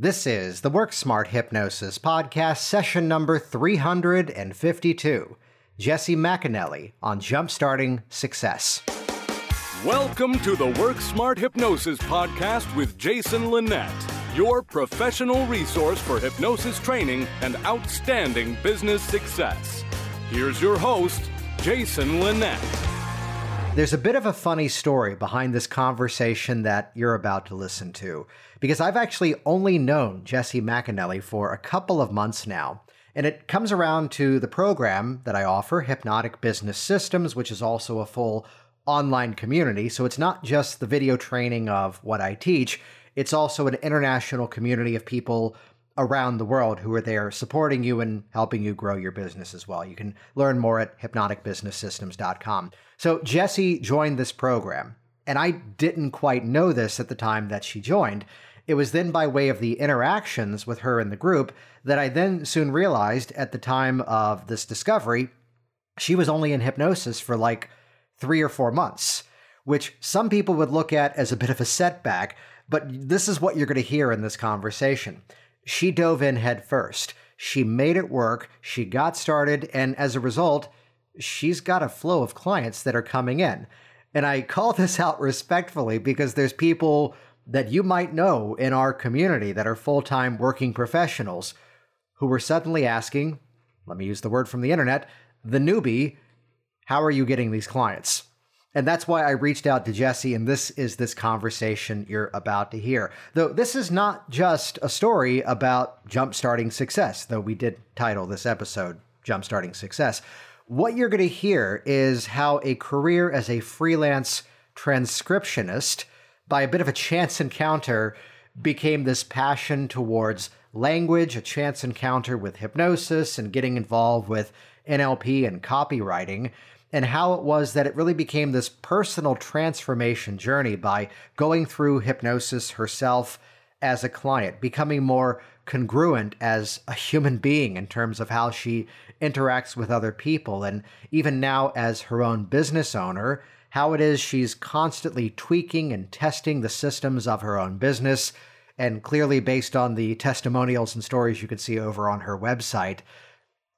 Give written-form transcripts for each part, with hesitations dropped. This is the Work Smart Hypnosis Podcast, session number 352. Jessie McAnally on Jumpstarting Success. Welcome to the Work Smart Hypnosis Podcast with Jason Lynette, your professional resource for hypnosis training and outstanding business success. Here's your host, Jason Lynette. There's a bit of a funny story behind this conversation that you're about to listen to, because I've actually only known Jessie McAnally for a couple of months now, and it comes around to the program that I offer, Hypnotic Business Systems, which is also a full online community. So it's not just the video training of what I teach, it's also an international community of people around the world who are there supporting you and helping you grow your business as well. You can learn more at hypnoticbusinesssystems.com. So Jessie joined this program, and I didn't quite know this at the time that she joined. It was then by way of the interactions with her in the group that I then soon realized at the time of this discovery, she was only in hypnosis for like 3 or 4 months, which some people would look at as a bit of a setback, but this is what you're going to hear in this conversation. She dove in head first. She made it work. She got started. And as a result, she's got a flow of clients that are coming in. And I call this out respectfully because there's people that you might know in our community that are full-time working professionals who were suddenly asking, let me use the word from the internet, the newbie, how are you getting these clients? And that's why I reached out to Jessie, and this is this conversation you're about to hear. Though this is not just a story about jumpstarting success, though we did title this episode Jumpstarting Success. What you're going to hear is how a career as a freelance transcriptionist, by a bit of a chance encounter, became this passion towards language, a chance encounter with hypnosis and getting involved with NLP and copywriting, and how it was that it really became this personal transformation journey by going through hypnosis herself as a client, becoming more congruent as a human being in terms of how she interacts with other people, and even now as her own business owner, how it is she's constantly tweaking and testing the systems of her own business, and clearly based on the testimonials and stories you can see over on her website,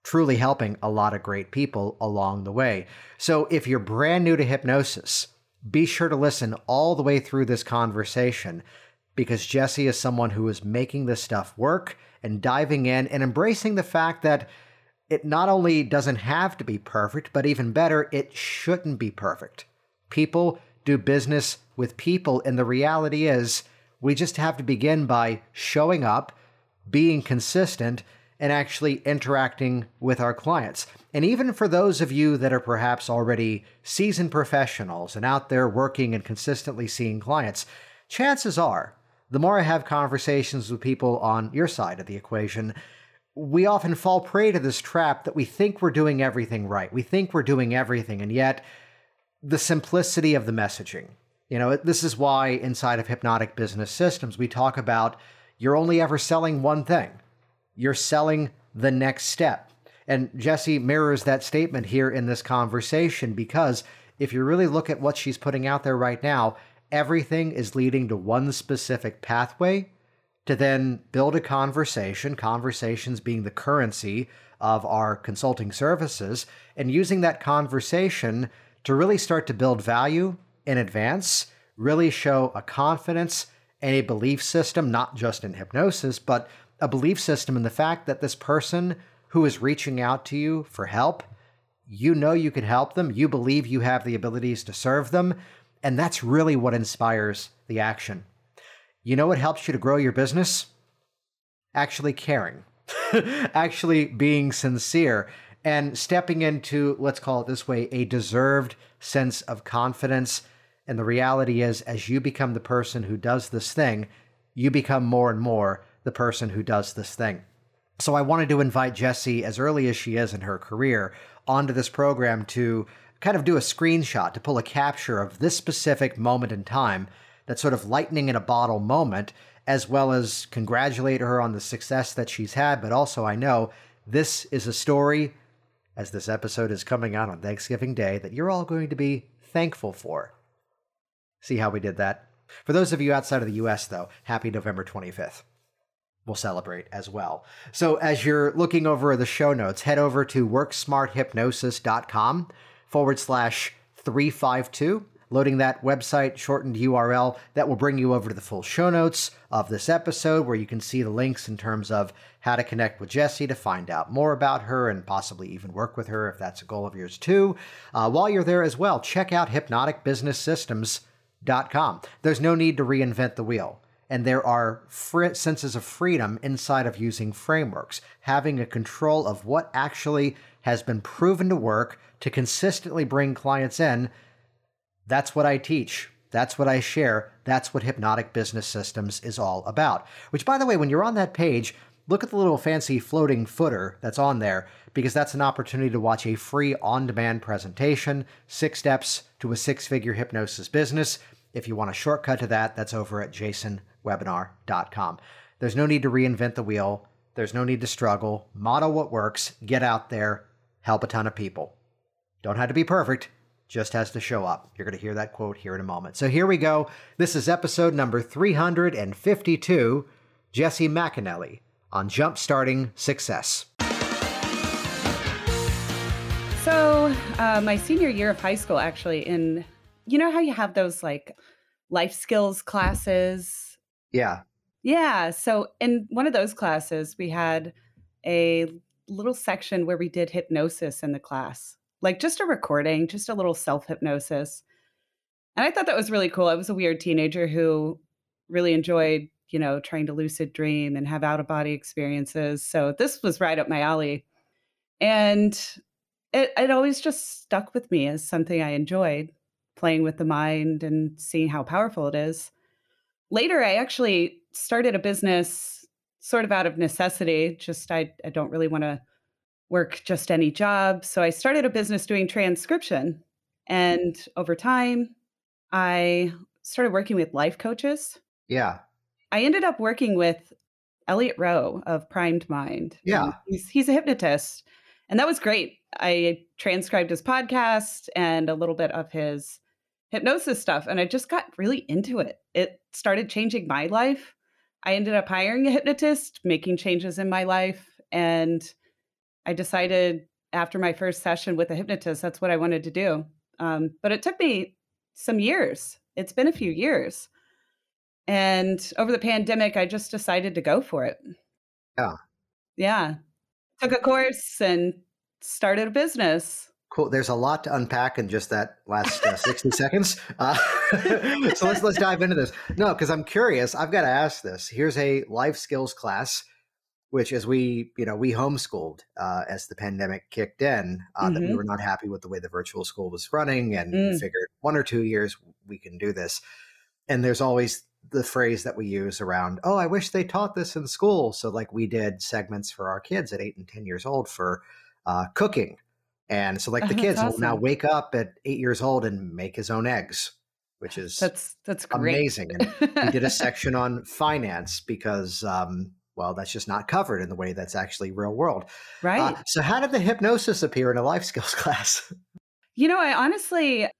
truly helping a lot of great people along the way. So if you're brand new to hypnosis, be sure to listen all the way through this conversation, because Jessie is someone who is making this stuff work and diving in and embracing the fact that it not only doesn't have to be perfect, but even better, it shouldn't be perfect. People do business with people, and the reality is we just have to begin by showing up, being consistent, and actually interacting with our clients. And even for those of you that are perhaps already seasoned professionals and out there working and consistently seeing clients, chances are, the more I have conversations with people on your side of the equation, we often fall prey to this trap that we think we're doing everything right. We think we're doing everything, and yet the simplicity of the messaging. You know, this is why inside of Hypnotic Business Systems, we talk about you're only ever selling one thing. You're selling the next step. And Jessie mirrors that statement here in this conversation, because if you really look at what she's putting out there right now, everything is leading to one specific pathway to then build a conversation, conversations being the currency of our consulting services, and using that conversation to really start to build value in advance, really show a confidence and a belief system, not just in hypnosis, but a belief system in the fact that this person who is reaching out to you for help, you know you can help them, you believe you have the abilities to serve them, and that's really what inspires the action. You know what helps you to grow your business? Actually caring, actually being sincere, and stepping into, let's call it this way, a deserved sense of confidence. And the reality is, as you become the person who does this thing, you become more and more the person who does this thing. So I wanted to invite Jessie, as early as she is in her career, onto this program to kind of do a screenshot, to pull a capture of this specific moment in time, that sort of lightning in a bottle moment, as well as congratulate her on the success that she's had. But also, I know this is a story, as this episode is coming out on Thanksgiving Day, that you're all going to be thankful for. See how we did that? For those of you outside of the US, though, happy November 25th. will celebrate as well. So as you're looking over the show notes, head over to worksmarthypnosis.com/352. Loading that website shortened URL, that will bring you over to the full show notes of this episode, where you can see the links in terms of how to connect with Jessie to find out more about her and possibly even work with her if that's a goal of yours too. While you're there as well, check out hypnoticbusinesssystems.com. There's no need to reinvent the wheel. And there are senses of freedom inside of using frameworks, having a control of what actually has been proven to work to consistently bring clients in. That's what I teach. That's what I share. That's what Hypnotic Business Systems is all about. Which, by the way, when you're on that page, look at the little fancy floating footer that's on there, because that's an opportunity to watch a free on-demand presentation, 6 Steps to a Six-Figure Hypnosis Business. If you want a shortcut to that, that's over at jasonwebinar.com. There's no need to reinvent the wheel. There's no need to struggle. Model what works. Get out there. Help a ton of people. Don't have to be perfect. Just has to show up. You're going to hear that quote here in a moment. So here we go. This is episode number 352, Jessie McAnally on Jumpstarting Success. So my senior year of high school, actually, in, you know how you have those like life skills classes? Yeah. Yeah. So in one of those classes, we had a little section where we did hypnosis in the class. Like just a recording, just a little self-hypnosis. And I thought that was really cool. I was a weird teenager who really enjoyed, you know, trying to lucid dream and have out-of-body experiences. So this was right up my alley. And it always just stuck with me as something I enjoyed, playing with the mind and seeing how powerful it is. Later, I actually started a business sort of out of necessity. Just I don't really want to work just any job. So I started a business doing transcription. And over time, I started working with life coaches. Yeah. I ended up working with Elliot Rowe of Primed Mind. Yeah. He's a hypnotist. And that was great. I transcribed his podcast and a little bit of his hypnosis stuff. And I just got really into it. It started changing my life. I ended up hiring a hypnotist, making changes in my life. And I decided after my first session with a hypnotist, that's what I wanted to do. But it took me some years. It's been a few years. And over the pandemic, I just decided to go for it. Yeah. Yeah. Took a course and started a business. Cool. There's a lot to unpack in just that last 60 seconds. So let's dive into this. No, because I'm curious. I've got to ask this. Here's a life skills class, which as we homeschooled as the pandemic kicked in, that we were not happy with the way the virtual school was running, and we figured 1 or 2 years we can do this. And there's always the phrase that we use around, oh, I wish they taught this in school. So like we did segments for our kids at 8 and 10 years old for cooking. And so like the kids will now wake up at 8 years old and make his own eggs, which is that's great. Amazing. And we did a section on finance because, well, that's just not covered in the way that's actually real world. Right. So how did the hypnosis appear in a life skills class? You know, I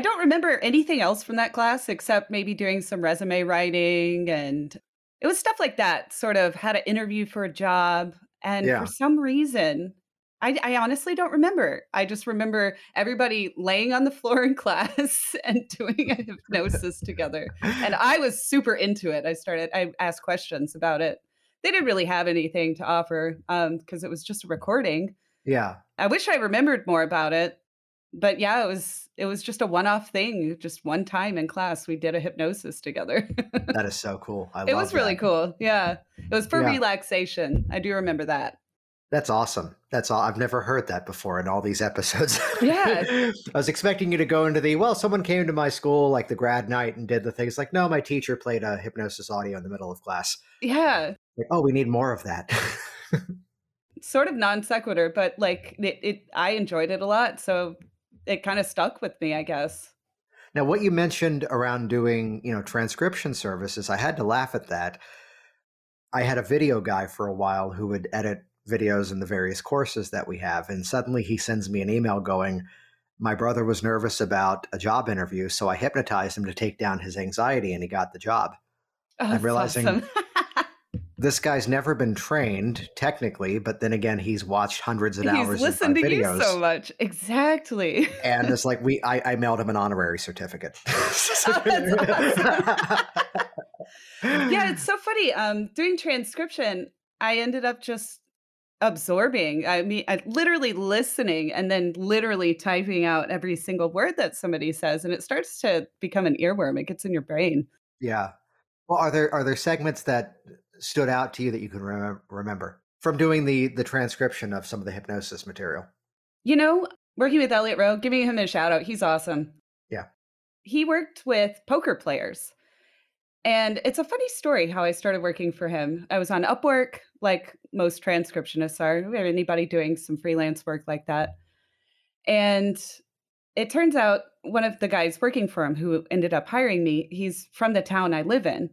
don't remember anything else from that class except maybe doing some resume writing. And it was stuff like that, sort of how to interview for a job. And for some reason, I honestly don't remember. I just remember everybody laying on the floor in class and doing a hypnosis together. And I was super into it. I asked questions about it. They didn't really have anything to offer because it was just a recording. Yeah. I wish I remembered more about it. But yeah, it was just a one-off thing. Just one time in class, we did a hypnosis together. That is so cool. I love it. It was really cool. Yeah. It was for relaxation. I do remember that. That's awesome. That's all. I've never heard that before in all these episodes. Yeah. I was expecting you to go into someone came to my school like the grad night and did the things like, no, my teacher played a hypnosis audio in the middle of class. Yeah. Oh, we need more of that. Sort of non sequitur, but like I enjoyed it a lot. So it kind of stuck with me, I guess. Now, what you mentioned around doing, transcription services, I had to laugh at that. I had a video guy for a while who would edit videos in the various courses that we have. And suddenly he sends me an email going, my brother was nervous about a job interview. So I hypnotized him to take down his anxiety and he got the job. Oh, I'm realizing. Awesome. this guy's never been trained technically, but then again, he's watched hundreds of hours of videos. He's listened to you so much. Exactly. And it's like, I mailed him an honorary certificate. Yeah, it's so funny. During transcription, I ended up just absorbing. I mean, literally listening and then literally typing out every single word that somebody says. And it starts to become an earworm. It gets in your brain. Yeah. Well, are there segments that stood out to you that you can remember from doing the transcription of some of the hypnosis material? You know, working with Elliot Rowe, giving him a shout out. He's awesome. Yeah. He worked with poker players. And it's a funny story how I started working for him. I was on Upwork, like most transcriptionists are, or anybody doing some freelance work like that. And it turns out one of the guys working for him who ended up hiring me, he's from the town I live in.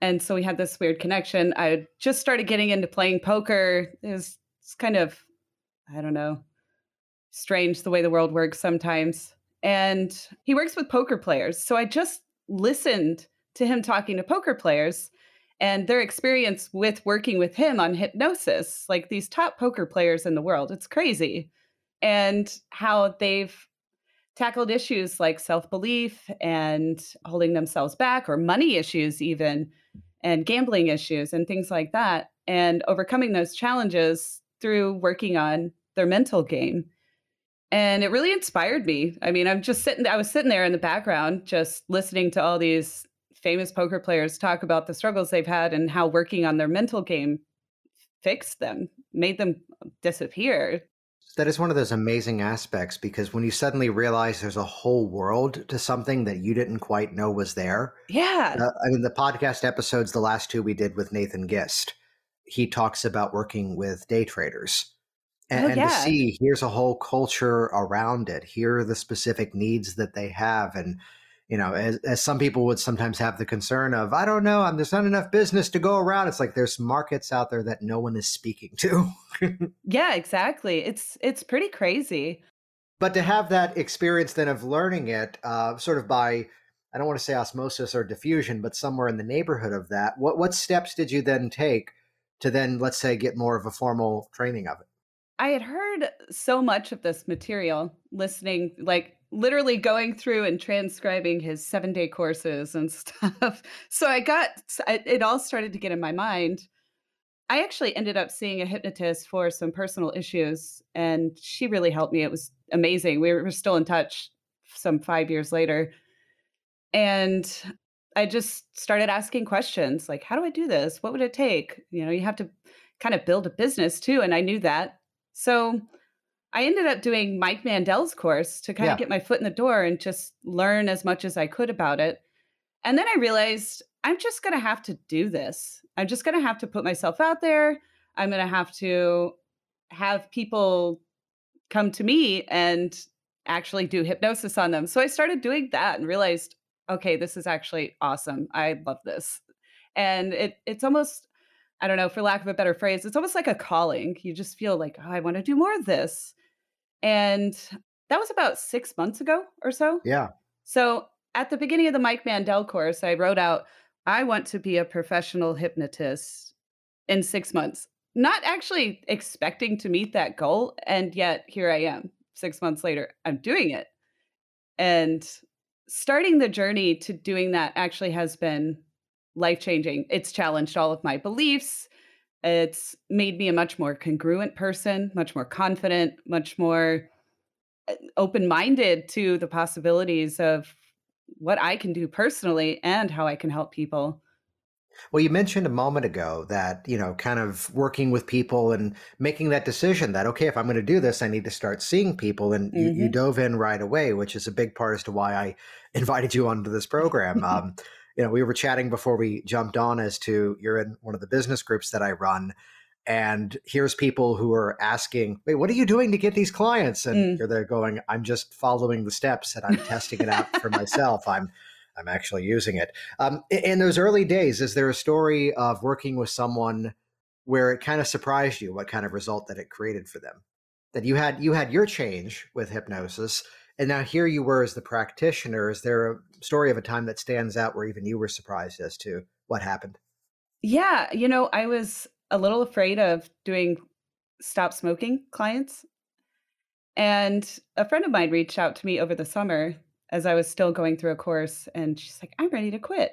And so we had this weird connection. I just started getting into playing poker. It was kind of, I don't know, strange the way the world works sometimes. And he works with poker players. So I just listened to him talking to poker players and their experience with working with him on hypnosis, like these top poker players in the world. It's crazy. And how they've tackled issues like self-belief and holding themselves back, or money issues even, and gambling issues and things like that, and overcoming those challenges through working on their mental game. And it really inspired me. I mean, I was sitting there in the background, just listening to all these famous poker players talk about the struggles they've had and how working on their mental game fixed them, made them disappear. That is one of those amazing aspects, because when you suddenly realize there's a whole world to something that you didn't quite know was there. Yeah. I mean, the podcast episodes, the last two we did with Nathan Gist, he talks about working with day traders. And to see, here's a whole culture around it. Here are the specific needs that they have. And you know, as some people would sometimes have the concern of, I don't know, there's not enough business to go around. It's like there's markets out there that no one is speaking to. Yeah, exactly. It's pretty crazy. But to have that experience then of learning it sort of by, I don't want to say osmosis or diffusion, but somewhere in the neighborhood of that, what steps did you then take to then, let's say, get more of a formal training of it? I had heard so much of this material listening, like literally going through and transcribing his 7-day courses and stuff. So it all started to get in my mind. I actually ended up seeing a hypnotist for some personal issues, and she really helped me. It was amazing. We were still in touch some 5 years later. And I just started asking questions like, how do I do this? What would it take? You know, you have to kind of build a business too. And I knew that. So I ended up doing Mike Mandel's course to kind of get my foot in the door and just learn as much as I could about it. And then I realized I'm just going to have to do this. I'm just going to have to put myself out there. I'm going to have people come to me and actually do hypnosis on them. So I started doing that and realized, okay, this is actually awesome. I love this. And it's almost, I don't know, for lack of a better phrase, it's almost like a calling. You just feel like, oh, I want to do more of this. And that was about 6 months ago or so. Yeah. So at the beginning of the Mike Mandel course, I wrote out, I want to be a professional hypnotist in 6 months, not actually expecting to meet that goal. And yet here I am 6 months later, I'm doing it. And starting the journey to doing that actually has been life-changing. It's challenged all of my beliefs. It's made me a much more congruent person, much more confident, much more open-minded to the possibilities of what I can do personally and how I can help people. Well, you mentioned a moment ago that, you know, kind of working with people and making that decision that, okay, if I'm going to do this, I need to start seeing people. And you dove in right away, which is a big part as to why I invited you onto this program. You know, we were chatting before we jumped on as to you're in one of the business groups that I run, and here's people who are asking, wait, what are you doing to get these clients? And they're going, I'm just following the steps and I'm testing it out for myself. I'm actually using it. In those early days, is there a story of working with someone where it kind of surprised you what kind of result that it created for them? That you had your change with hypnosis, and now here you were as the practitioner. Is there a story of a time that stands out where even you were surprised as to what happened? Yeah, I was a little afraid of doing stop smoking clients. And a friend of mine reached out to me over the summer as I was still going through a course, and she's like, I'm ready to quit.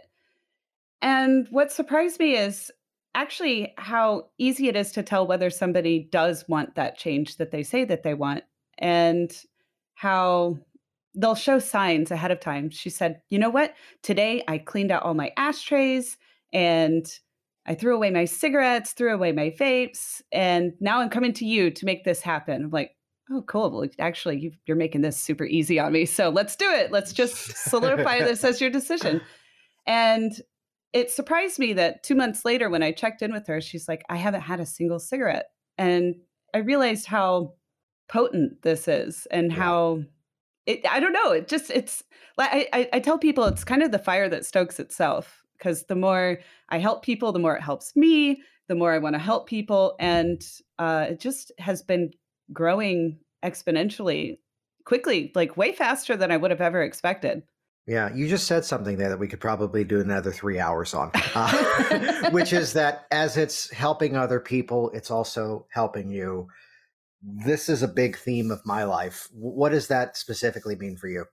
And what surprised me is actually how easy it is to tell whether somebody does want that change that they say that they want, and how they'll show signs ahead of time. She said, you know what? Today I cleaned out all my ashtrays and I threw away my cigarettes, threw away my vapes, and now I'm coming to you to make this happen. I'm like, oh, cool. Well, actually, you're making this super easy on me. So let's do it. Let's just solidify this as your decision. And it surprised me that 2 months later, when I checked in with her, she's like, I haven't had a single cigarette. And I realized how potent this is, and how it, I don't know. It just, it's, I tell people it's kind of the fire that stokes itself, because the more I help people, the more it helps me, the more I want to help people. And it just has been growing exponentially quickly, like way faster than I would have ever expected. Yeah. You just said something there that we could probably do another 3 hours on, which is that as it's helping other people, it's also helping you. This is a big theme of my life. What does that specifically mean for you?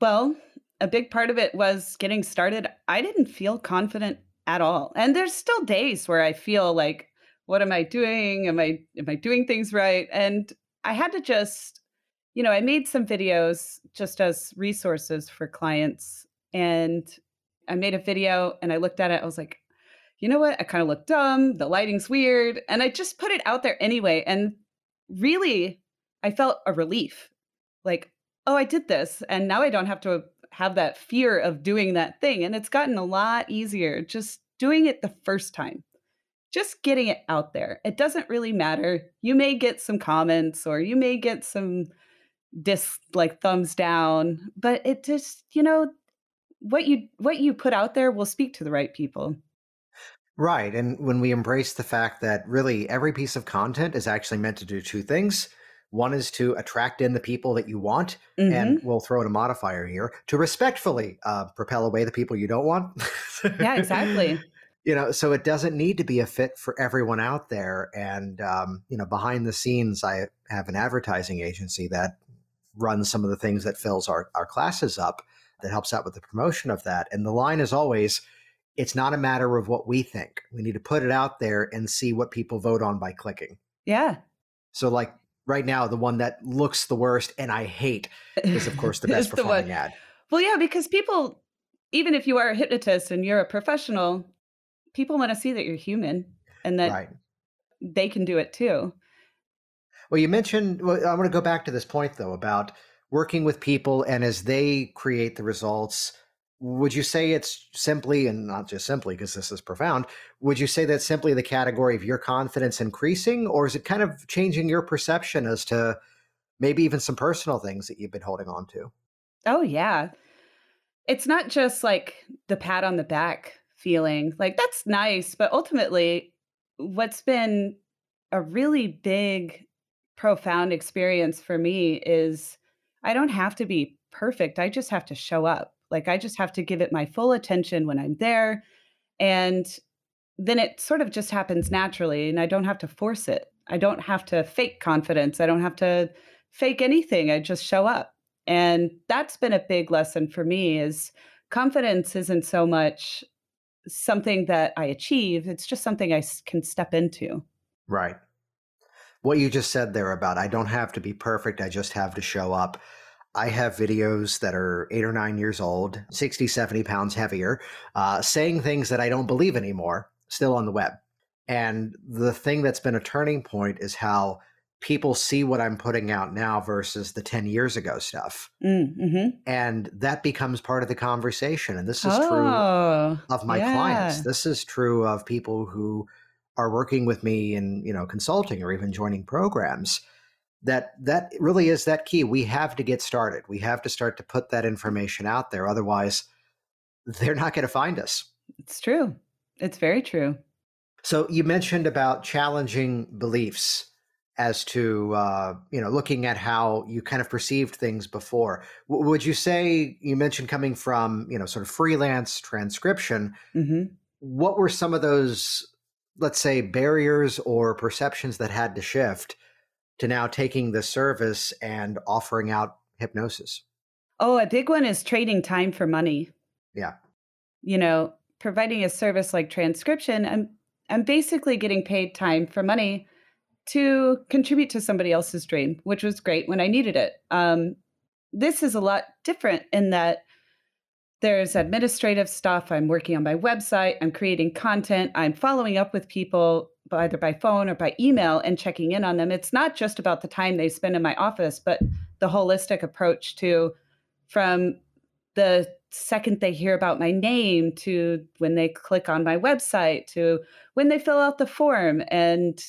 Well, a big part of it was getting started. I didn't feel confident at all. And there's still days where I feel like, what am I doing? Am I doing things right? And I had to just, I made some videos just as resources for clients. And I made a video and I looked at it. I was like, you know what? I kind of look dumb. The lighting's weird. And I just put it out there anyway. And really, I felt a relief. Like, oh, I did this. And now I don't have to have that fear of doing that thing. And it's gotten a lot easier just doing it the first time. Just getting it out there. It doesn't really matter. You may get some comments, or you may get some thumbs down, but it just, what you put out there will speak to the right people. Right. And when we embrace the fact that really every piece of content is actually meant to do two things. One is to attract in the people that you want, mm-hmm. and we'll throw in a modifier here, to respectfully propel away the people you don't want. Yeah, exactly. So it doesn't need to be a fit for everyone out there. And, behind the scenes, I have an advertising agency that runs some of the things that fills our classes up, that helps out with the promotion of that. And the line is always, it's not a matter of what we think. We need to put it out there and see what people vote on by clicking. Yeah. So like right now, the one that looks the worst and I hate is, of course, the best performing ad. Well, yeah, because people, even if you are a hypnotist and you're a professional, people want to see that you're human and that They can do it too. Well, I want to go back to this point though, about working with people and as they create the results, would you say it's simply, and not just simply because this is profound, would you say that's simply the category of your confidence increasing, or is it kind of changing your perception as to maybe even some personal things that you've been holding on to? Oh yeah. It's not just like the pat on the back feeling, like that's nice, but ultimately what's been a really big, profound experience for me is I don't have to be perfect. I just have to show up. Like I just have to give it my full attention when I'm there. And then it sort of just happens naturally, and I don't have to force it. I don't have to fake confidence. I don't have to fake anything. I just show up. And that's been a big lesson for me, is confidence isn't so much something that I achieve. It's just something I can step into. Right. What you just said there about I don't have to be perfect. I just have to show up. I have videos that are 8 or 9 years old, 60, 70 pounds heavier, saying things that I don't believe anymore, still on the web. And the thing that's been a turning point is how people see what I'm putting out now versus the 10 years ago stuff. Mm-hmm. And that becomes part of the conversation. And this is true of my clients. This is true of people who are working with me in, consulting or even joining programs. That really is that key. We have to get started. We have to start to put that information out there. Otherwise, they're not going to find us. It's true. It's very true. So you mentioned about challenging beliefs as to, looking at how you kind of perceived things before. Would you say, you mentioned coming from, sort of freelance transcription, mm-hmm. what were some of those, let's say, barriers or perceptions that had to shift to now taking the service and offering out hypnosis? Oh, a big one is trading time for money. Yeah. You know, providing a service like transcription, I'm basically getting paid time for money to contribute to somebody else's dream, which was great when I needed it. This is a lot different in that there's administrative stuff. I'm working on my website. I'm creating content. I'm following up with people either by phone or by email and checking in on them. It's not just about the time they spend in my office, but the holistic approach to from the second they hear about my name to when they click on my website to when they fill out the form and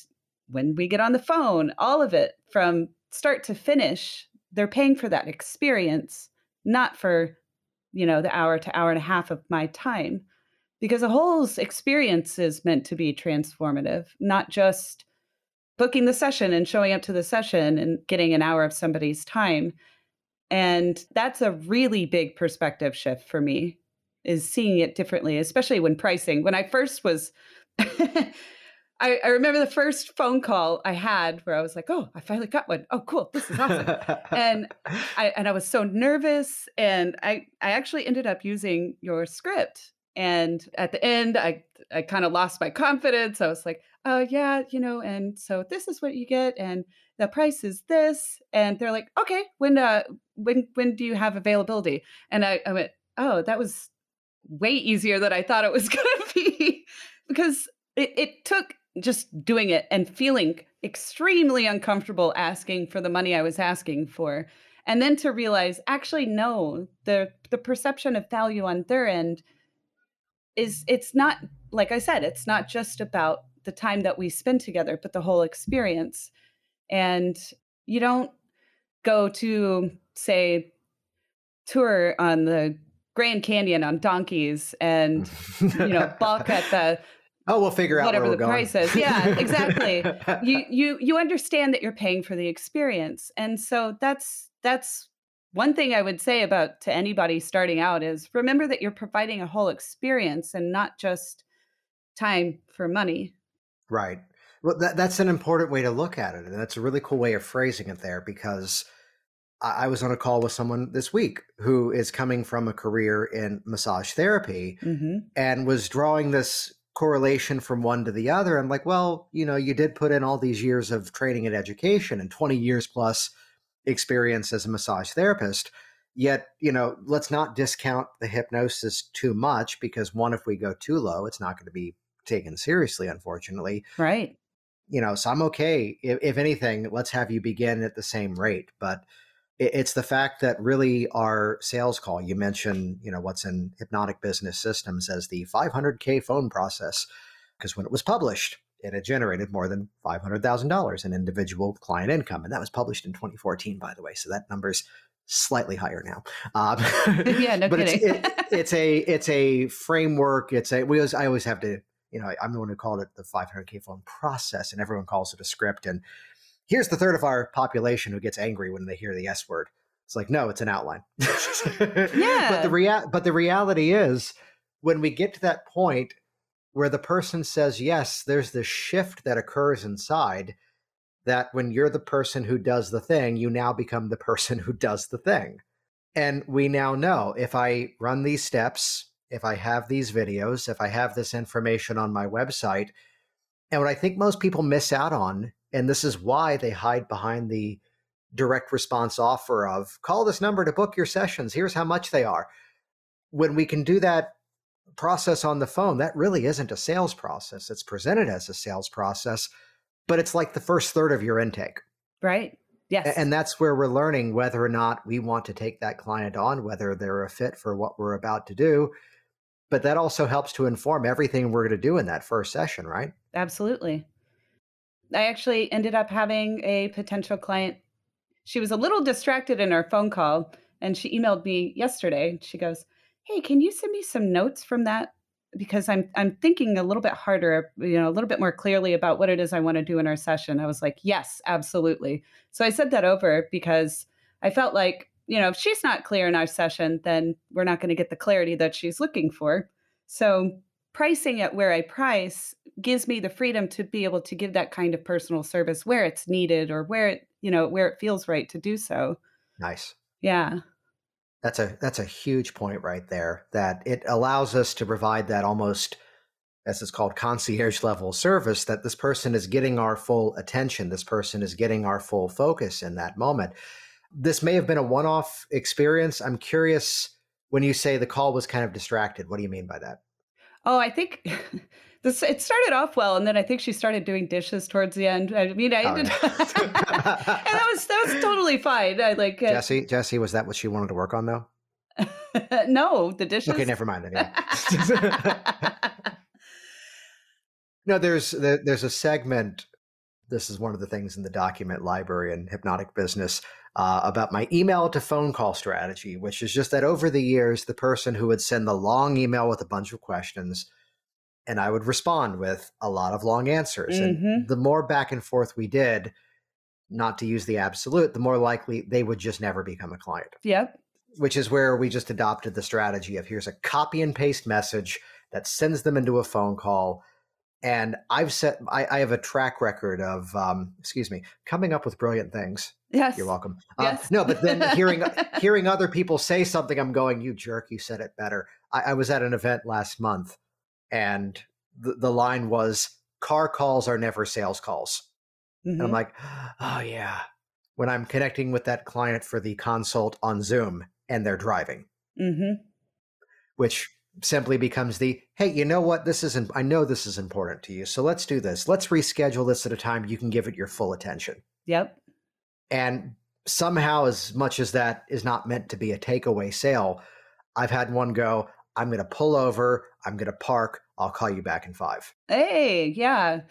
when we get on the phone, all of it from start to finish, they're paying for that experience, not for, you know, the hour to hour and a half of my time, because the whole experience is meant to be transformative, not just booking the session and showing up to the session and getting an hour of somebody's time. And that's a really big perspective shift for me, is seeing it differently, especially when pricing. When I first was, I remember the first phone call I had where I was like, oh, I finally got one. Oh, cool. This is awesome. and I was so nervous. And I actually ended up using your script. And at the end, I kind of lost my confidence. I was like, oh, yeah, you know, and so this is what you get. And the price is this. And they're like, okay, when do you have availability? And I went, oh, that was way easier than I thought it was going to be, because it took just doing it and feeling extremely uncomfortable asking for the money I was asking for. And then to realize, actually, no, the perception of value on their end is, it's not, like I said, it's not just about the time that we spend together, but the whole experience. And you don't go to, say, tour on the Grand Canyon on donkeys and, you know, balk at the, oh, we'll figure out whatever where we're the going. Price is. Yeah, exactly. You understand that you're paying for the experience. And so that's one thing I would say about to anybody starting out is remember that you're providing a whole experience and not just time for money. Right. Well, that's an important way to look at it. And that's a really cool way of phrasing it there, because I was on a call with someone this week who is coming from a career in massage therapy, mm-hmm. and was drawing this correlation from one to the other. I'm like, well, you know, you did put in all these years of training and education and 20 years plus experience as a massage therapist. Yet, you know, let's not discount the hypnosis too much, because one, if we go too low, it's not going to be taken seriously, unfortunately. Right. You know, so I'm okay. If anything, let's have you begin at the same rate. But it's the fact that really our sales call, you mentioned, you know, what's in Hypnotic Business Systems as the 500K phone process, because when it was published, it had generated more than $500,000 in individual client income. And that was published in 2014, by the way. So that number's slightly higher now. Yeah, no but kidding. It's a framework. I always have to, you know, I'm the one who called it the 500K phone process, and everyone calls it a script. And here's the third of our population who gets angry when they hear the S word. It's like, no, it's an outline. Yeah. But the reality is, when we get to that point where the person says yes, there's this shift that occurs inside that when you're the person who does the thing, you now become the person who does the thing. And we now know, if I run these steps, if I have these videos, if I have this information on my website, and what I think most people miss out on, and this is why they hide behind the direct response offer of call this number to book your sessions, here's how much they are. When we can do that process on the phone, that really isn't a sales process. It's presented as a sales process, but it's like the first third of your intake. Right. Yes. And that's where we're learning whether or not we want to take that client on, whether they're a fit for what we're about to do. But that also helps to inform everything we're going to do in that first session, right? Absolutely. I actually ended up having a potential client. She was a little distracted in her phone call, and she emailed me yesterday. She goes, hey, can you send me some notes from that? Because I'm thinking a little bit harder, you know, a little bit more clearly about what it is I want to do in our session. I was like, yes, absolutely. So I sent that over because I felt like, you know, if she's not clear in our session, then we're not going to get the clarity that she's looking for. So pricing it where I price gives me the freedom to be able to give that kind of personal service where it's needed or where it, you know, where it feels right to do so. Nice. Yeah. That's a huge point right there, that it allows us to provide that almost, as it's called, concierge level service, that this person is getting our full attention. This person is getting our full focus in that moment. This may have been a one-off experience. I'm curious, when you say the call was kind of distracted, what do you mean by that? Oh, I think it started off well, and then I think she started doing dishes towards the end. I mean, I did, and that was totally fine. I like Jessie. Was that what she wanted to work on, though? No, the dishes. Okay, never mind. Anyway. No, there's a segment. This is one of the things in the document library in Hypnotic Business about my email to phone call strategy, which is just that over the years, the person who would send the long email with a bunch of questions, and I would respond with a lot of long answers. Mm-hmm. And the more back and forth we did, not to use the absolute, the more likely they would just never become a client. Yep. Which is where we just adopted the strategy of here's a copy and paste message that sends them into a phone call. And I have a track record of, coming up with brilliant things. Yes. You're welcome. Yes. No, but then hearing other people say something, I'm going, you jerk, you said it better. I was at an event last month, and the line was, car calls are never sales calls. Mm-hmm. And I'm like, oh yeah. When I'm connecting with that client for the consult on Zoom and they're driving, mm-hmm. which simply becomes the, hey, you know what? I know this is important to you. So let's do this. Let's reschedule this at a time you can give it your full attention. Yep. And somehow, as much as that is not meant to be a takeaway sale, I've had one go, I'm going to pull over, I'm going to park, I'll call you back in 5. Hey, yeah.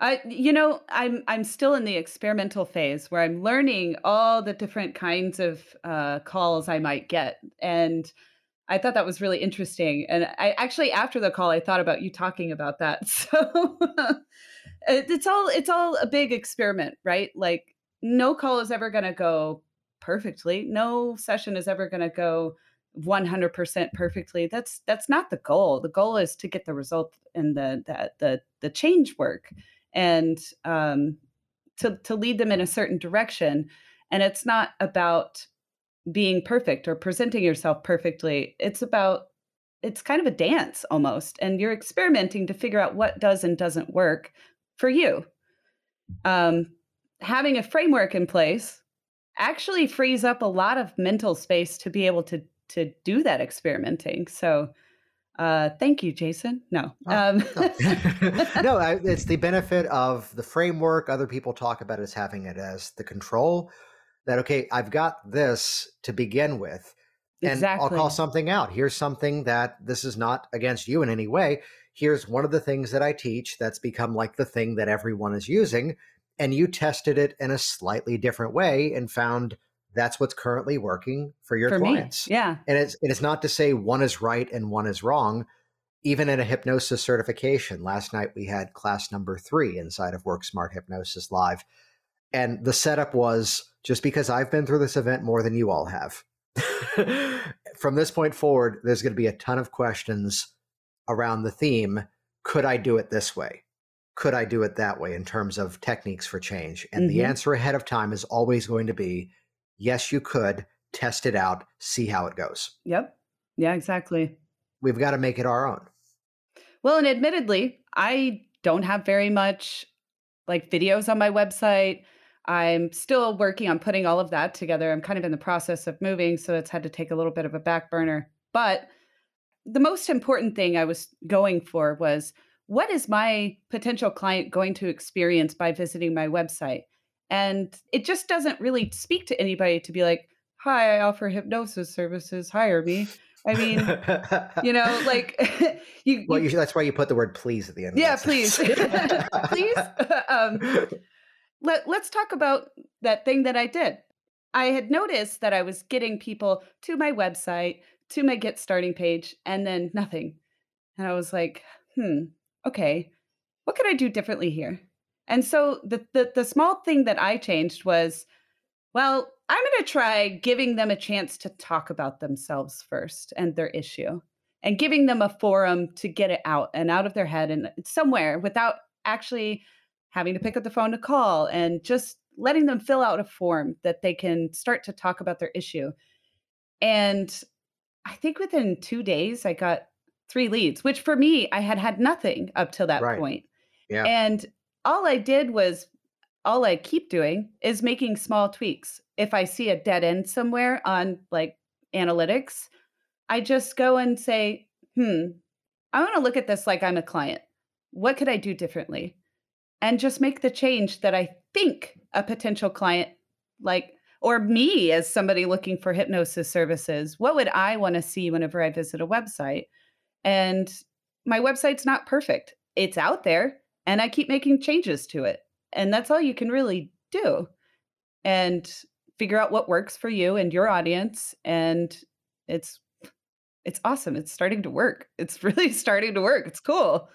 I'm still in the experimental phase where I'm learning all the different kinds of calls I might get. And I thought that was really interesting. And I actually, after the call, I thought about you talking about that. So it's all a big experiment, right? Like, no call is ever going to go perfectly. No session is ever going to go 100% perfectly. That's not the goal. The goal is to get the result and the change work, and to lead them in a certain direction. And it's not about being perfect or presenting yourself perfectly. It's kind of a dance almost. And you're experimenting to figure out what does and doesn't work for you. Having a framework in place actually frees up a lot of mental space to be able to do that experimenting. So thank you, Jason. No. No, it's the benefit of the framework. Other people talk about it as having it as the control that, okay, I've got this to begin with, and exactly. I'll call something out. Here's something that, this is not against you in any way. Here's one of the things that I teach that's become like the thing that everyone is using. And you tested it in a slightly different way and found that's what's currently working for your clients. Me. Yeah. And it's not to say one is right and one is wrong. Even in a hypnosis certification, last night we had class number 3 inside of Work Smart Hypnosis Live. And the setup was, just because I've been through this event more than you all have, from this point forward, there's going to be a ton of questions around the theme. Could I do it this way? Could I do it that way in terms of techniques for change? And mm-hmm. the answer ahead of time is always going to be, yes, you could. Test it out, see how it goes. Yep. Yeah, exactly. We've got to make it our own. Well, and admittedly, I don't have very much like videos on my website. I'm still working on putting all of that together. I'm kind of in the process of moving, so it's had to take a little bit of a back burner. But the most important thing I was going for was, what is my potential client going to experience by visiting my website? And it just doesn't really speak to anybody to be like, hi, I offer hypnosis services, hire me. I mean, you know, like that's why you put the word please at the end. Yeah, please. Please. Let's talk about that thing that I did. I had noticed that I was getting people to my website, to my Get Starting page, and then nothing. And I was like, okay, what could I do differently here? And so the small thing that I changed was, well, I'm going to try giving them a chance to talk about themselves first and their issue. and giving them a forum to get it out and out of their head and somewhere without actually having to pick up the phone to call, and just letting them fill out a form that they can start to talk about their issue. And I think within 2 days, I got 3 leads, which for me, I had had nothing up till that point. Yeah. And all I did was, all I keep doing is making small tweaks. If I see a dead end somewhere on like analytics, I just go and say, I want to look at this like I'm a client. What could I do differently? And just make the change that I think a potential client, like, or me as somebody looking for hypnosis services, what would I want to see whenever I visit a website? And my website's not perfect. It's out there and I keep making changes to it. And that's all you can really do, and figure out what works for you and your audience. And it's awesome. It's starting to work. It's really starting to work. It's cool.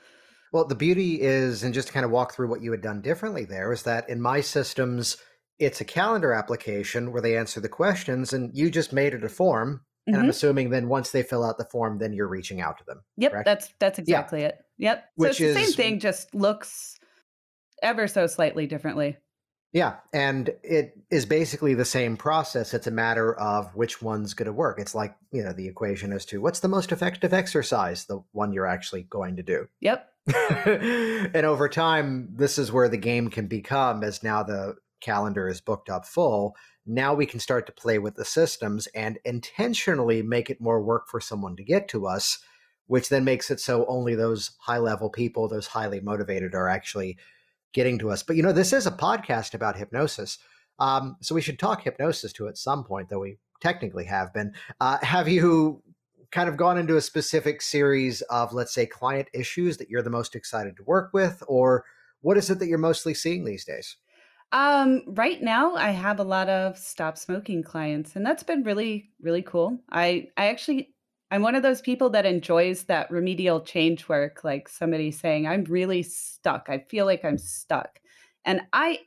Well, the beauty is, and just to kind of walk through what you had done differently there, is that in my systems, it's a calendar application where they answer the questions, and you just made it a form. And I'm assuming then once they fill out the form, then you're reaching out to them. Yep. Correct? That's exactly it. Yep. Which so it's the same thing, just looks ever so slightly differently. Yeah. And it is basically the same process. It's a matter of which one's going to work. It's like, you know, the equation as to what's the most effective exercise, the one you're actually going to do. Yep. And over time, this is where the game can become, as now the calendar is booked up full. Now we can start to play with the systems and intentionally make it more work for someone to get to us, which then makes it so only those high level people, those highly motivated, are actually getting to us. But, you know, this is a podcast about hypnosis. So we should talk hypnosis too at some point, though we technically have been. Have you kind of gone into a specific series of, let's say, client issues that you're the most excited to work with? Or what is it that you're mostly seeing these days? Right now, I have a lot of stop smoking clients, and that's been really, really cool. I'm one of those people that enjoys that remedial change work, like somebody saying, I'm really stuck. I feel like I'm stuck. And I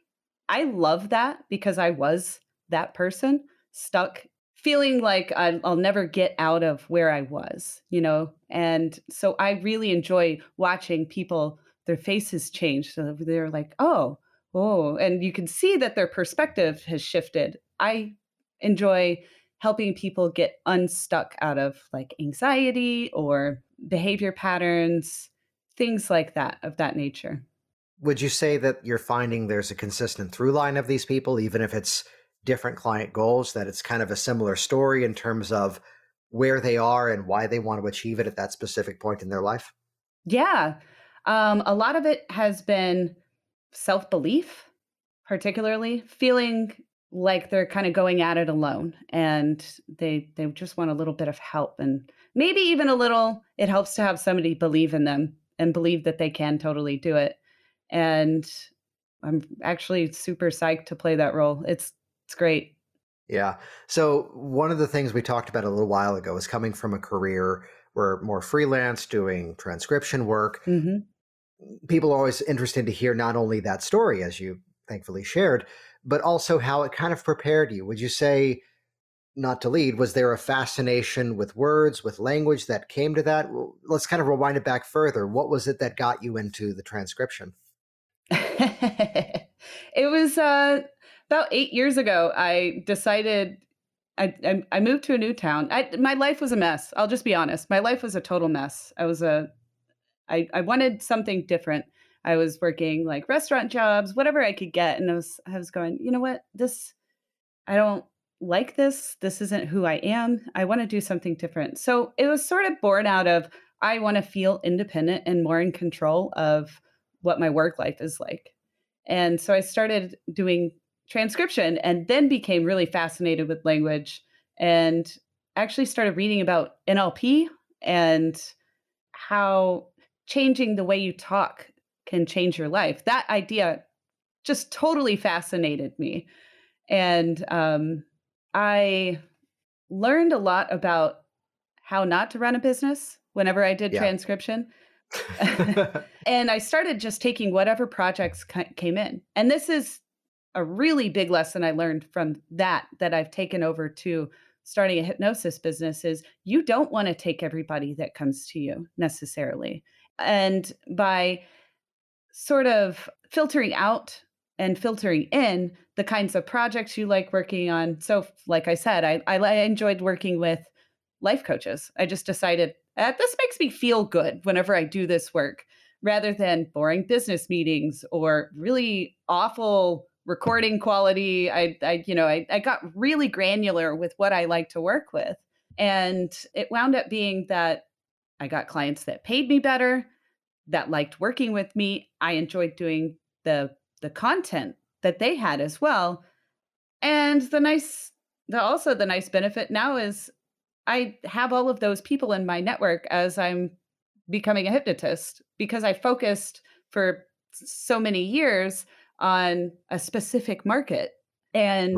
love that, because I was that person stuck, feeling like I'll never get out of where I was, you know? And so I really enjoy watching people, their faces change. So they're like, oh, and you can see that their perspective has shifted. I enjoy helping people get unstuck out of like anxiety or behavior patterns, things like that, of that nature. Would you say that you're finding there's a consistent through line of these people, even if it's different client goals, that it's kind of a similar story in terms of where they are and why they want to achieve it at that specific point in their life? Yeah. A lot of it has been self-belief, particularly feeling like they're kind of going at it alone, and they just want a little bit of help, and maybe even a little, it helps to have somebody believe in them and believe that they can totally do it. And I'm actually super psyched to play that role. It's great. Yeah. So one of the things we talked about a little while ago is coming from a career where more freelance, doing transcription work. Mm-hmm. People are always interested to hear not only that story, as you thankfully shared, but also how it kind of prepared you. Would you say, not to lead, was there a fascination with words, with language that came to that? Well, let's kind of rewind it back further. What was it that got you into the transcription? It was about 8 years ago. I decided I moved to a new town. My life was a mess. I'll just be honest. My life was a total mess. I wanted something different. I was working like restaurant jobs, whatever I could get. And I was going, you know what, I don't like this. This isn't who I am. I want to do something different. So it was sort of born out of, I want to feel independent and more in control of what my work life is like. And so I started doing transcription, and then became really fascinated with language, and actually started reading about NLP and how changing the way you talk can change your life. That idea just totally fascinated me. And I learned a lot about how not to run a business whenever I did transcription. And I started just taking whatever projects came in. And this is a really big lesson I learned from that I've taken over to starting a hypnosis business is you don't want to take everybody that comes to you necessarily. And by sort of filtering out and filtering in the kinds of projects you like working on. So like I said, I enjoyed working with life coaches. I just decided this makes me feel good whenever I do this work, rather than boring business meetings or really awful recording quality. I got really granular with what I like to work with. And it wound up being that I got clients that paid me better, that liked working with me. I enjoyed doing the content that they had as well. And the nice benefit now is I have all of those people in my network as I'm becoming a hypnotist, because I focused for so many years on a specific market and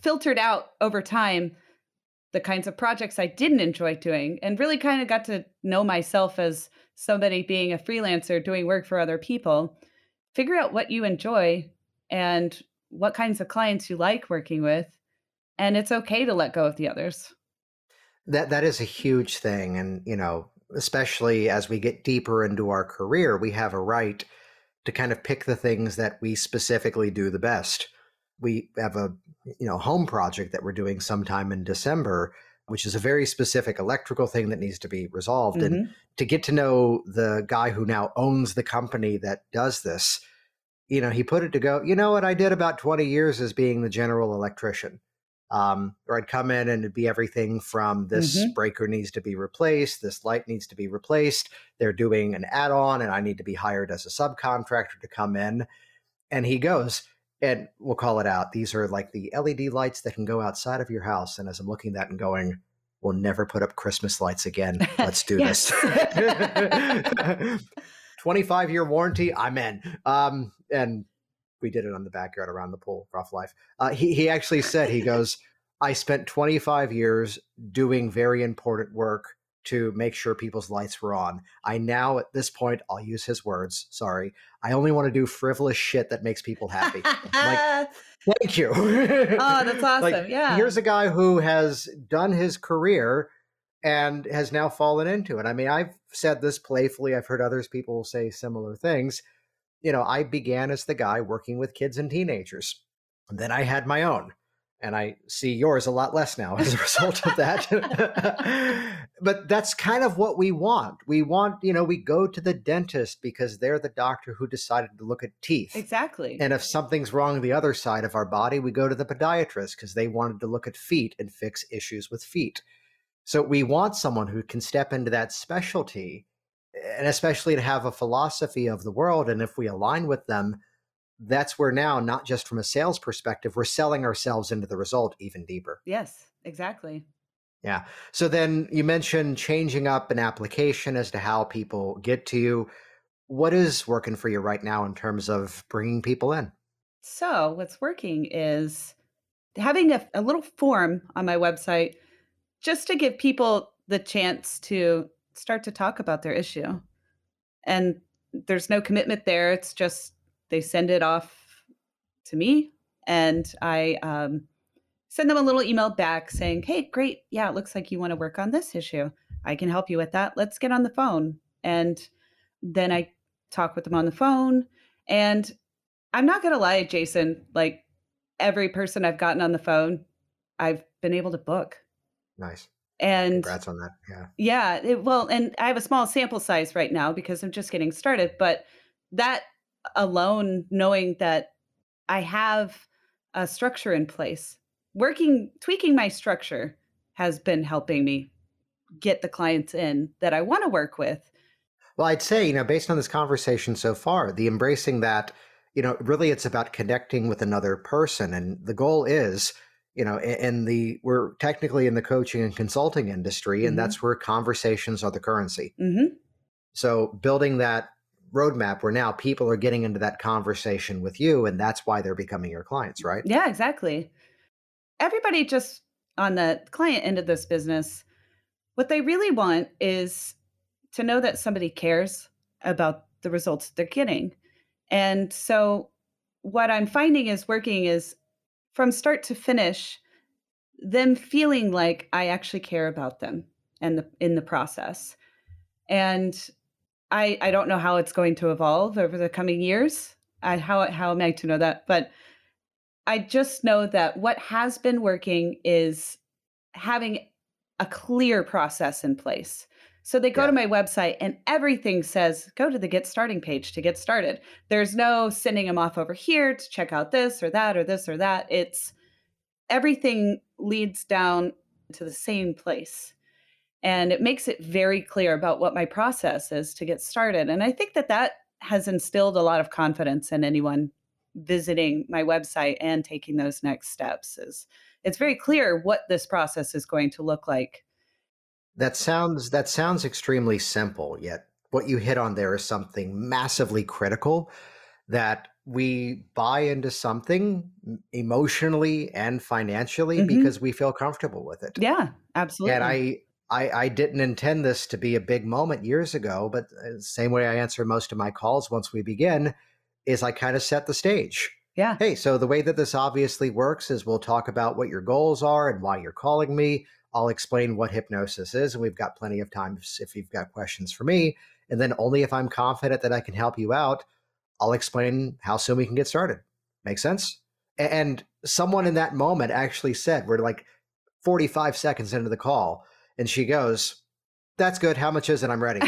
filtered out over time the kinds of projects I didn't enjoy doing, and really kind of got to know myself as somebody being a freelancer doing work for other people. Figure out what you enjoy and what kinds of clients you like working with, and it's okay to let go of the others. That is a huge thing. And, you know, especially as we get deeper into our career, we have a right to kind of pick the things that we specifically do the best. We have a, you know, home project that we're doing sometime in December, which is a very specific electrical thing that needs to be resolved. Mm-hmm. And to get to know the guy who now owns the company that does this, you know, he put it to go, you know what I did about 20 years as being the general electrician. Or I'd come in and it'd be everything from this breaker needs to be replaced, this light needs to be replaced, they're doing an add-on and I need to be hired as a subcontractor to come in. And he goes, and we'll call it out, these are like the LED lights that can go outside of your house. And as I'm looking at that and going, we'll never put up Christmas lights again. Let's do this. 25-year warranty, I'm in. And we did it on the backyard around the pool, rough life. He actually said, he goes, I spent 25 years doing very important work to make sure people's lights were on. I now, at this point, I'll use his words, sorry, I only want to do frivolous shit that makes people happy. Like, thank you. Oh, that's awesome. Like, yeah. Here's a guy who has done his career and has now fallen into it. I mean, I've said this playfully. I've heard other people say similar things. You know, I began as the guy working with kids and teenagers, and then I had my own, and I see yours a lot less now as a result of that. But that's kind of what we want. We want, you know, we go to the dentist because they're the doctor who decided to look at teeth. Exactly. And if something's wrong the other side of our body, we go to the podiatrist because they wanted to look at feet and fix issues with feet. So we want someone who can step into that specialty, and especially to have a philosophy of the world. And if we align with them, that's where now, not just from a sales perspective, we're selling ourselves into the result even deeper. Yes, exactly. Yeah. So then you mentioned changing up an application as to how people get to you. What is working for you right now in terms of bringing people in? So what's working is having a little form on my website just to give people the chance to start to talk about their issue. And there's no commitment there. It's just they send it off to me, and I send them a little email back saying, hey, great. Yeah, it looks like you want to work on this issue. I can help you with that. Let's get on the phone. And then I talk with them on the phone. And I'm not going to lie, Jason, like every person I've gotten on the phone, I've been able to book. Nice. And congrats on that. Yeah. And I have a small sample size right now because I'm just getting started, but that alone, knowing that I have a structure in place, tweaking my structure has been helping me get the clients in that I want to work with. Well, I'd say, you know, based on this conversation so far, the embracing that, you know, really it's about connecting with another person. And the goal is, you know, we're technically in the coaching and consulting industry, and that's where conversations are the currency. Mm-hmm. So building that roadmap where now people are getting into that conversation with you, and that's why they're becoming your clients, right? Yeah, exactly. Everybody just on the client end of this business, what they really want is to know that somebody cares about the results they're getting. And so what I'm finding is working is from start to finish, them feeling like I actually care about them and in the process. And I don't know how it's going to evolve over the coming years. How am I to know that? But I just know that what has been working is having a clear process in place. So they go to my website and everything says, go to the Get Starting page to get started. There's no sending them off over here to check out this or that or this or that. It's everything leads down to the same place. And it makes it very clear about what my process is to get started. And I think that that has instilled a lot of confidence in anyone visiting my website and taking those next steps. It's very clear what this process is going to look like. That sounds extremely simple, yet what you hit on there is something massively critical, that we buy into something emotionally and financially because we feel comfortable with it. Yeah, absolutely. And I didn't intend this to be a big moment years ago, but the same way I answer most of my calls once we begin is I kind of set the stage. Yeah. Hey, so the way that this obviously works is we'll talk about what your goals are and why you're calling me. I'll explain what hypnosis is, and we've got plenty of time if you've got questions for me. And then only if I'm confident that I can help you out, I'll explain how soon we can get started. Make sense? And someone in that moment actually said, we're like 45 seconds into the call, and she goes, that's good. How much is it? I'm ready.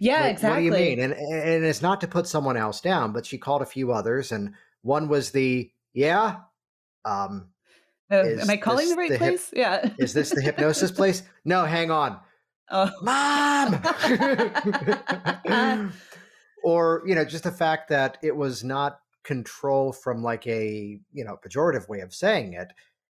Yeah, like, exactly. What do you mean? And it's not to put someone else down, but she called a few others, and one was the, am I calling the right place? Yeah. Is this the hypnosis place? No, hang on. Oh. Mom! Or, just the fact that it was not control from like a, pejorative way of saying it.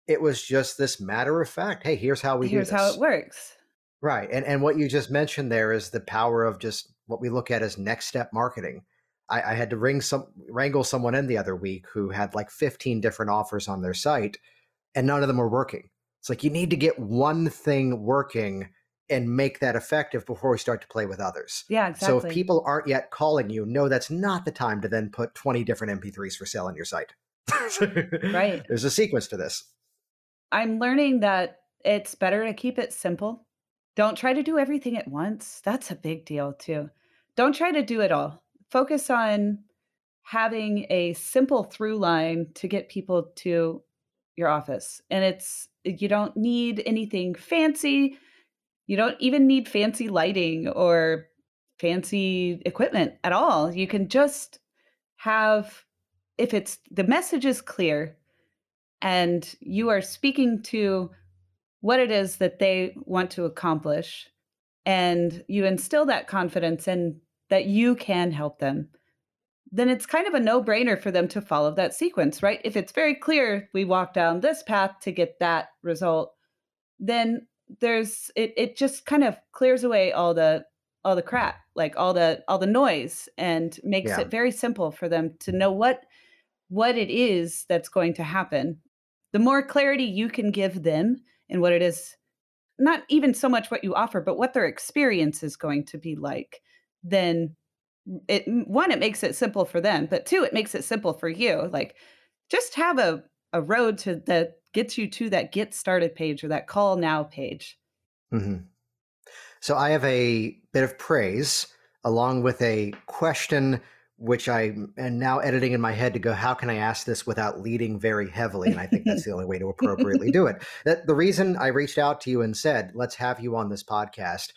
It was just this matter of fact. Hey, here's how we do this. Here's how it works. Right. And what you just mentioned there is the power of just what we look at as next step marketing. I had to wrangle someone in the other week who had like 15 different offers on their site, and none of them were working. It's like, you need to get one thing working and make that effective before we start to play with others. Yeah, exactly. So if people aren't yet calling you, no, that's not the time to then put 20 different MP3s for sale on your site. Right. There's a sequence to this. I'm learning that it's better to keep it simple. Don't try to do everything at once. That's a big deal too. Don't try to do it all. Focus on having a simple through line to get people to your office. And you don't need anything fancy. You don't even need fancy lighting or fancy equipment at all. You can just have, if it's the message is clear and you are speaking to what it is that they want to accomplish, and you instill that confidence in that you can help them, then it's kind of a no-brainer for them to follow that sequence, right? If it's very clear, we walk down this path to get that result, then it just kind of clears away all the crap, like all the noise, and makes it very simple for them to know what it is that's going to happen. The more clarity you can give them in what it is, not even so much what you offer, but what their experience is going to be like, then it makes it simple for them, but two, it makes it simple for you. Like, just have a road to that gets you to that Get Started page or that Call Now page. Mm-hmm. So I have a bit of praise along with a question, which I am now editing in my head to go, how can I ask this without leading very heavily? And I think that's the only way to appropriately do it. The reason I reached out to you and said, let's have you on this podcast,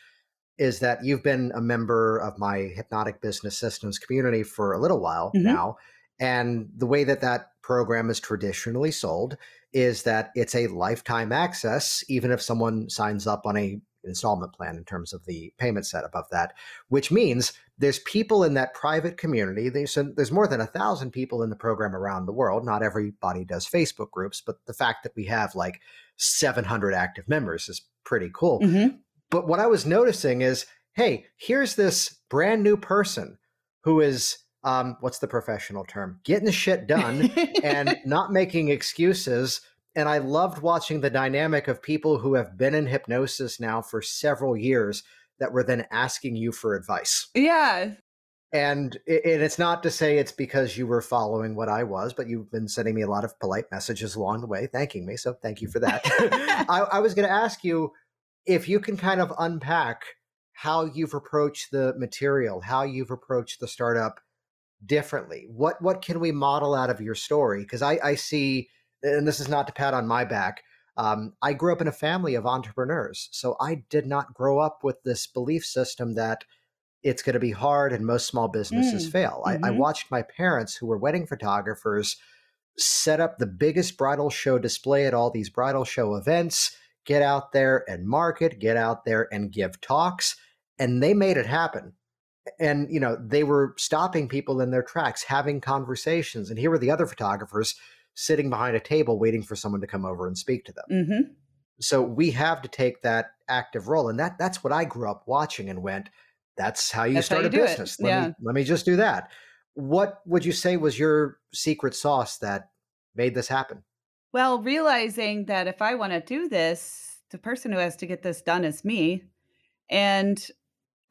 is that you've been a member of my Hypnotic Business Systems community for a little while now. And the way that program is traditionally sold is that it's a lifetime access, even if someone signs up on a installment plan in terms of the payment setup of that, which means there's people in that private community. There's more than 1,000 people in the program around the world. Not everybody does Facebook groups, but the fact that we have like 700 active members is pretty cool. Mm-hmm. But what I was noticing is, hey, here's this brand new person who is, what's the professional term? Getting the shit done and not making excuses. And I loved watching the dynamic of people who have been in hypnosis now for several years that were then asking you for advice. Yeah. And it's not to say it's because you were following what I was, but you've been sending me a lot of polite messages along the way thanking me. So thank you for that. I was going to ask you if you can kind of unpack how you've approached the material, how you've approached the startup differently. What can we model out of your story? Because I see, and this is not to pat on my back, I grew up in a family of entrepreneurs. So I did not grow up with this belief system that it's going to be hard and most small businesses fail. I watched my parents, who were wedding photographers, set up the biggest bridal show display at all these bridal show events, get out there and market, get out there and give talks, and they made it happen. And, you know, they were stopping people in their tracks, having conversations. And here were the other photographers sitting behind a table waiting for someone to come over and speak to them. Mm-hmm. So we have to take that active role. And that's what I grew up watching and went, that's how you start a business. Let me just do that. What would you say was your secret sauce that made this happen? Well, realizing that if I want to do this, the person who has to get this done is me. And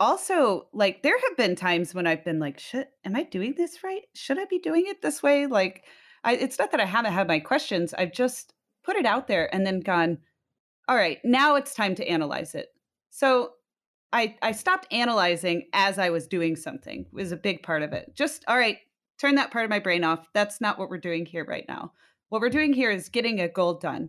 also, like, there have been times when I've been like, shit, am I doing this right? Should I be doing it this way? Like, it's not that I haven't had my questions. I've just put it out there and then gone, all right, now it's time to analyze it. So I stopped analyzing as I was doing something was a big part of it. Just, all right, turn that part of my brain off. That's not what we're doing here right now. What we're doing here is getting a goal done.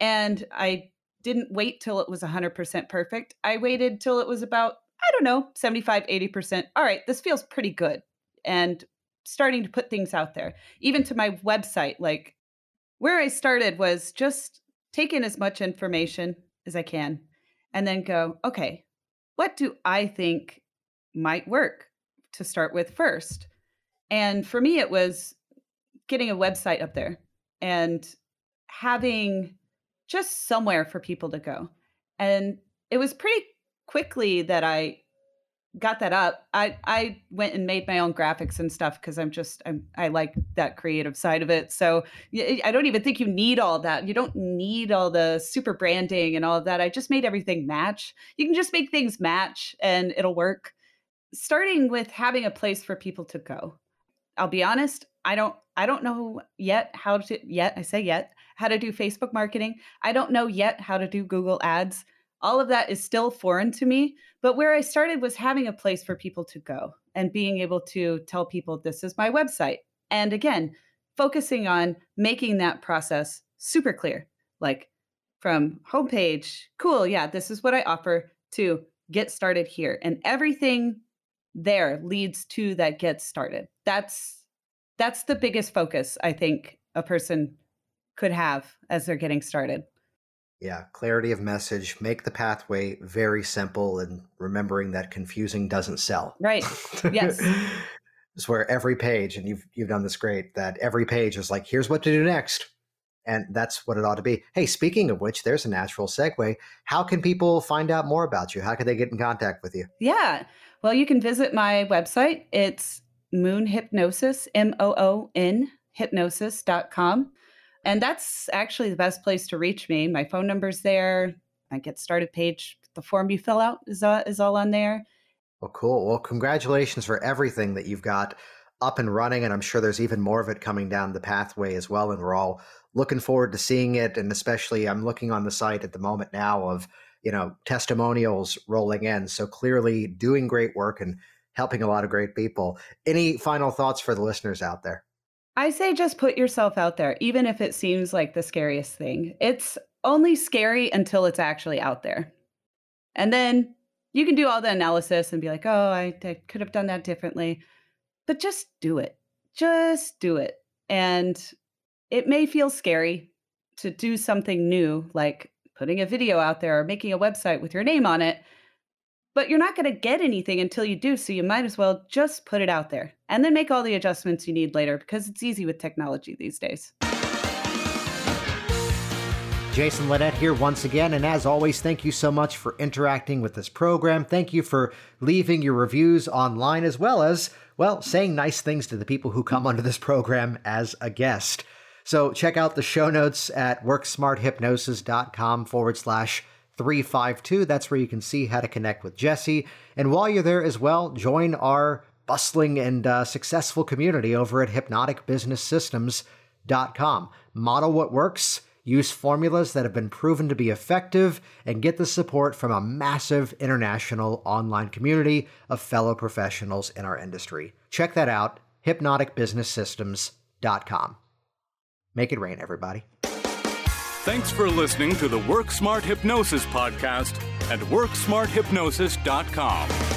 And I didn't wait till it was 100% perfect. I waited till it was about, I don't know, 75, 80%. All right, this feels pretty good. And starting to put things out there, even to my website, like where I started was just take in as much information as I can and then go, okay, what do I think might work to start with first? And for me, it was getting a website up there and having just somewhere for people to go. And it was pretty quickly that I got that up. I went and made my own graphics and stuff because I like that creative side of it. So I don't even think you need all that. You don't need all the super branding and all of that. I just made everything match. You can just make things match and it'll work. Starting with having a place for people to go. I'll be honest, I don't know yet how to do Facebook marketing. I don't know yet how to do Google ads. All of that is still foreign to me, but where I started was having a place for people to go and being able to tell people this is my website. And again, focusing on making that process super clear, like from homepage, cool, yeah, this is what I offer, to get started here. And everything there leads to that get started. That's the biggest focus I think a person could have as they're getting started. Yeah, clarity of message, make the pathway very simple, and remembering that confusing doesn't sell. Right. Yes. It's where every page, and you've done this great, that every page is like, here's what to do next. And that's what it ought to be. Hey, speaking of which, there's a natural segue. How can people find out more about you? How can they get in contact with you? Yeah. Well, you can visit my website. It's Moon Hypnosis, MOON hypnosis.com. And that's actually the best place to reach me. My phone number's there. My Get Started page, the form you fill out is all on there. Well, cool. Well, congratulations for everything that you've got up and running. And I'm sure there's even more of it coming down the pathway as well. And we're all looking forward to seeing it. And especially I'm looking on the site at the moment now of, you know, testimonials rolling in. So clearly doing great work and helping a lot of great people. Any final thoughts for the listeners out there? I say just put yourself out there, even if it seems like the scariest thing. It's only scary until it's actually out there. And then you can do all the analysis and be like, oh, I could have done that differently. But just do it. Just do it. And it may feel scary to do something new, like putting a video out there or making a website with your name on it. But you're not going to get anything until you do. So you might as well just put it out there and then make all the adjustments you need later, because it's easy with technology these days. Jason Lynette here once again. And as always, thank you so much for interacting with this program. Thank you for leaving your reviews online, as well as, well, saying nice things to the people who come onto this program as a guest. So check out the show notes at worksmarthypnosis.com/352. That's where you can see how to connect with Jessie. And while you're there as well, join our bustling and successful community over at hypnoticbusinesssystems.com. Model what works, use formulas that have been proven to be effective, and get the support from a massive international online community of fellow professionals in our industry. Check that out, hypnoticbusinesssystems.com. Make it rain, everybody. Thanks for listening to the Work Smart Hypnosis Podcast at WorkSmartHypnosis.com.